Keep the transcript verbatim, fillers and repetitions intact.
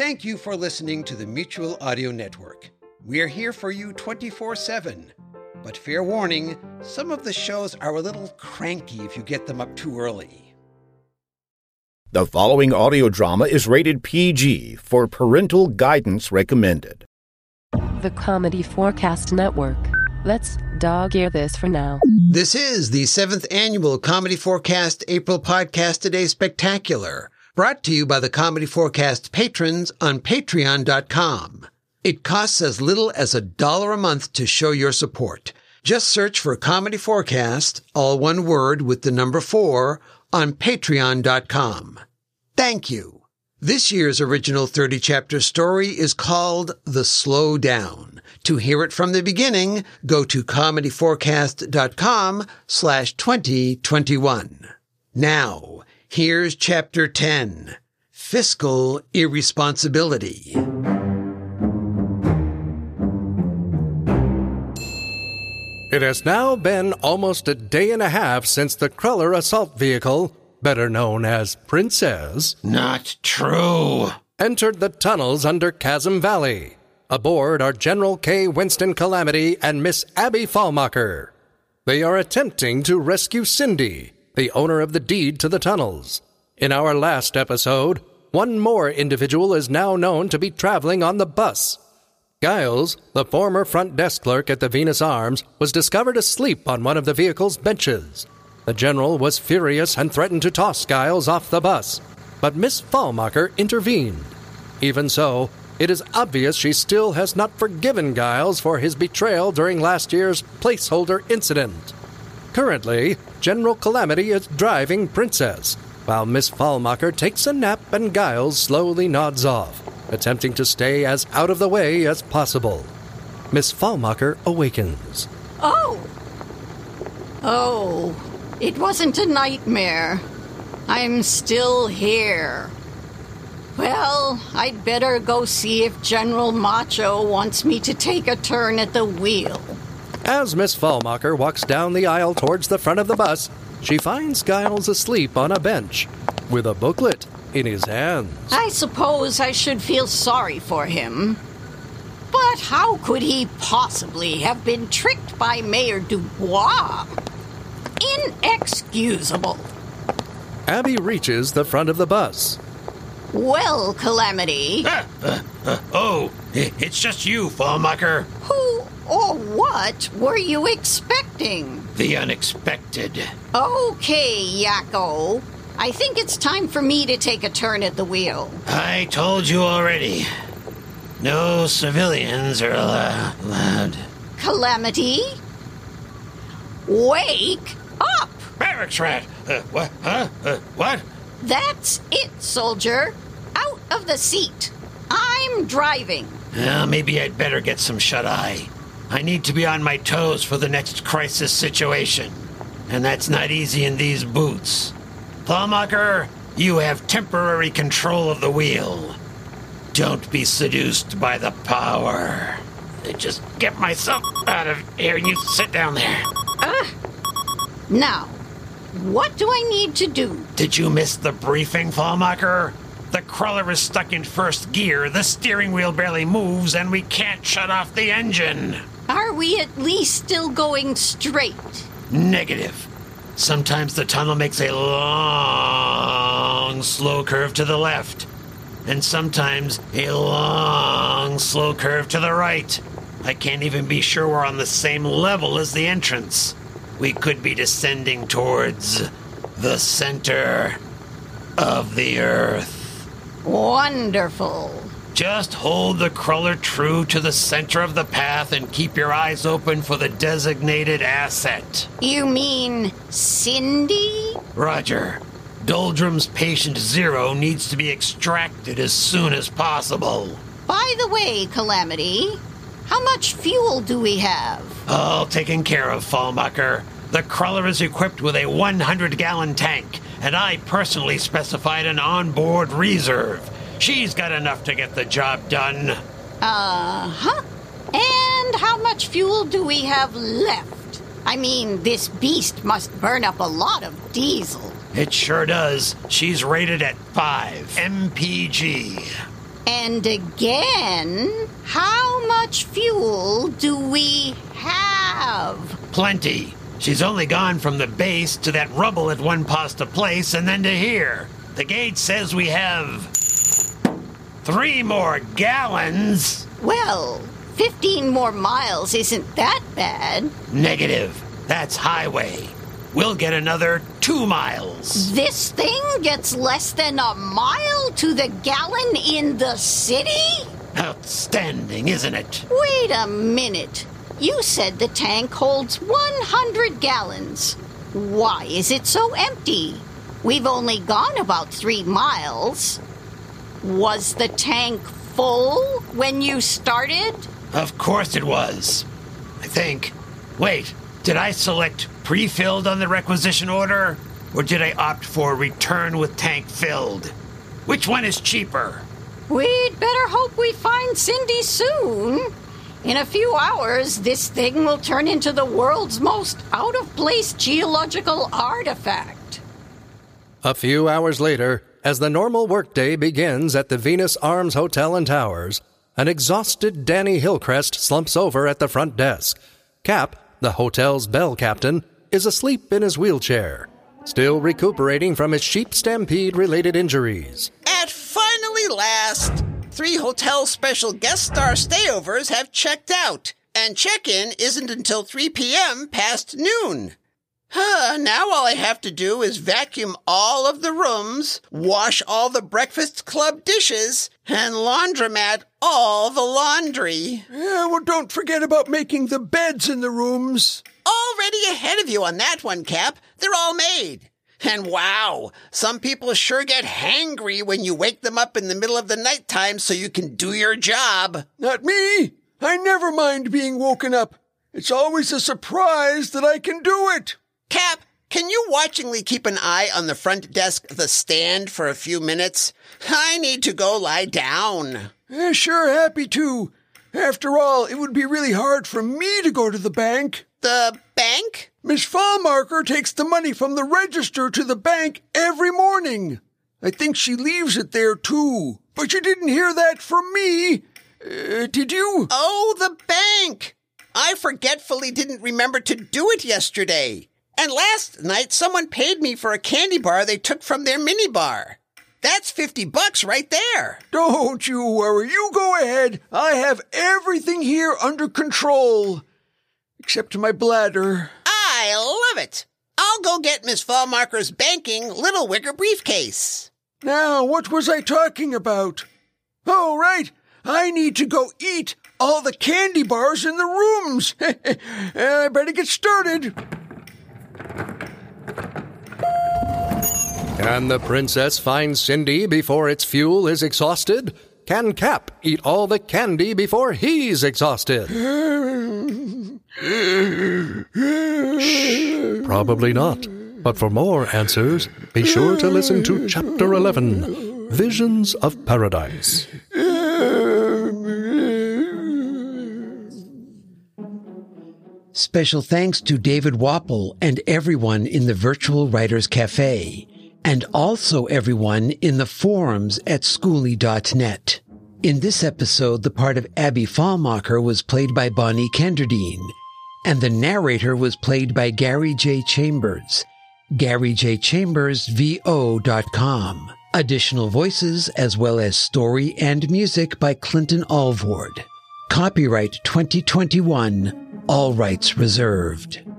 Thank you for listening to the Mutual Audio Network. We're here for you twenty-four seven. But fair warning, some of the shows are a little cranky if you get them up too early. The following audio drama is rated P G for parental guidance recommended. The Comedy Forecast Network. Let's dog ear this for now. This is the seventh annual Comedy Forecast April Podcast Today Spectacular, brought to you by the Comedy Forecast patrons on Patreon dot com. It costs as little as a dollar a month to show your support. Just search for Comedy Forecast, all one word with the number four, on Patreon dot com. Thank you. This year's original thirty-chapter story is called The Slow Down. To hear it from the beginning, go to Comedy Forecast dot com slash twenty twenty-one. Now, here's Chapter ten, Fiscal Irresponsibility. It has now been almost a day and a half since the K R U L R assault vehicle, better known as Princess, not true, entered the tunnels under Chasm Valley. Aboard are General K. Winston Kalamity and Miss Abby Falmacher. They are attempting to rescue Cindy, the owner of the deed to the tunnels. In our last episode, one more individual is now known to be traveling on the bus. Giles, the former front desk clerk at the Venus Arms, was discovered asleep on one of the vehicle's benches. The general was furious and threatened to toss Giles off the bus, but Miss Falmacher intervened. Even so, it is obvious she still has not forgiven Giles for his betrayal during last year's placeholder incident. Currently, General Kalamity is driving Princess, while Miss Falmacher takes a nap and Giles slowly nods off, attempting to stay as out of the way as possible. Miss Falmacher awakens. Oh! Oh, it wasn't a nightmare. I'm still here. Well, I'd better go see if General Macho wants me to take a turn at the wheel. As Miss Falmacher walks down the aisle towards the front of the bus, she finds Giles asleep on a bench with a booklet in his hands. I suppose I should feel sorry for him. But how could he possibly have been tricked by Mayor Dubois? Inexcusable. Abby reaches the front of the bus. Well, Kalamity. Ah, uh, uh, oh, it's just you, Falmacher. Who or what were you expecting? The unexpected. Okay, Yakko. I think it's time for me to take a turn at the wheel. I told you already. No civilians are allowed. Kalamity? Wake up! Barracks rat! Uh, what? Huh? Uh, what? That's it, soldier. Out of the seat. I'm driving. Well, maybe I'd better get some shut-eye. I need to be on my toes for the next crisis situation. And that's not easy in these boots. Falmacher, you have temporary control of the wheel. Don't be seduced by the power. Just get myself out of here and you sit down there. Uh, now, what do I need to do? Did you miss the briefing, Falmacher? The K R U L R is stuck in first gear, the steering wheel barely moves, and we can't shut off the engine. Are we at least still going straight? Negative. Sometimes the tunnel makes a long, slow curve to the left, and sometimes a long, slow curve to the right. I can't even be sure we're on the same level as the entrance. We could be descending towards the center of the earth. Wonderful. Just hold the K R U L R true to the center of the path and keep your eyes open for the designated asset. You mean Cindy? Roger. Doldrum's Patient Zero needs to be extracted as soon as possible. By the way, Kalamity, how much fuel do we have? All taken care of, Falmacher. The K R U L R is equipped with a one hundred gallon tank, and I personally specified an onboard reserve. She's got enough to get the job done. Uh-huh. And how much fuel do we have left? I mean, this beast must burn up a lot of diesel. It sure does. She's rated at five M P G. And again, how much fuel do we have? Plenty. She's only gone from the base to that rubble at One Pasta Place and then to here. The gauge says we have three more gallons. Well, fifteen more miles isn't that bad. Negative. That's highway. We'll get another two miles. This thing gets less than a mile to the gallon in the city? Outstanding, isn't it? Wait a minute. You said the tank holds one hundred gallons. Why is it so empty? We've only gone about three miles. Was the tank full when you started? Of course it was. I think. Wait, did I select pre-filled on the requisition order? Or did I opt for return with tank filled? Which one is cheaper? We'd better hope we find Cindy soon. In a few hours, this thing will turn into the world's most out-of-place geological artifact. A few hours later, as the normal workday begins at the Venus Arms Hotel and Towers, an exhausted Danny Hillcrest slumps over at the front desk. Cap, the hotel's bell captain, is asleep in his wheelchair, still recuperating from his sheep stampede-related injuries. At finally last, three hotel special guest star stayovers have checked out, and check-in isn't until three p.m. past noon. Huh, now all I have to do is vacuum all of the rooms, wash all the Breakfast Club dishes, and laundromat all the laundry. Yeah, well, don't forget about making the beds in the rooms. Already ahead of you on that one, Cap. They're all made. And wow, some people sure get hangry when you wake them up in the middle of the nighttime so you can do your job. Not me. I never mind being woken up. It's always a surprise that I can do it. Cap, can you watchingly keep an eye on the front desk, the stand, for a few minutes? I need to go lie down. Yeah, sure, happy to. After all, it would be really hard for me to go to the bank. The bank? Miss Falmacher takes the money from the register to the bank every morning. I think she leaves it there, too. But you didn't hear that from me, uh, did you? Oh, the bank! I forgetfully didn't remember to do it yesterday. And last night, someone paid me for a candy bar they took from their minibar. That's fifty bucks right there. Don't you worry. You go ahead. I have everything here under control. Except my bladder. I love it. I'll go get Miss Falmacher's banking little wicker briefcase. Now, what was I talking about? Oh, right. I need to go eat all the candy bars in the rooms. I better get started. Can the princess find Cindy before its fuel is exhausted? Can Cap eat all the candy before he's exhausted? Shh, probably not. But for more answers, be sure to listen to Chapter eleven, Visions of Paradise. Special thanks to David Wapple and everyone in the Virtual Writers Café. And also everyone in the forums at schooly dot net. In this episode, the part of Abby Falmacher was played by Bonnie Kenderdine, and the narrator was played by Gary J. Chambers, Gary J Chambers V O dot com. Additional voices as well as story and music by Clinton Alvord. Copyright twenty twenty-one, all rights reserved.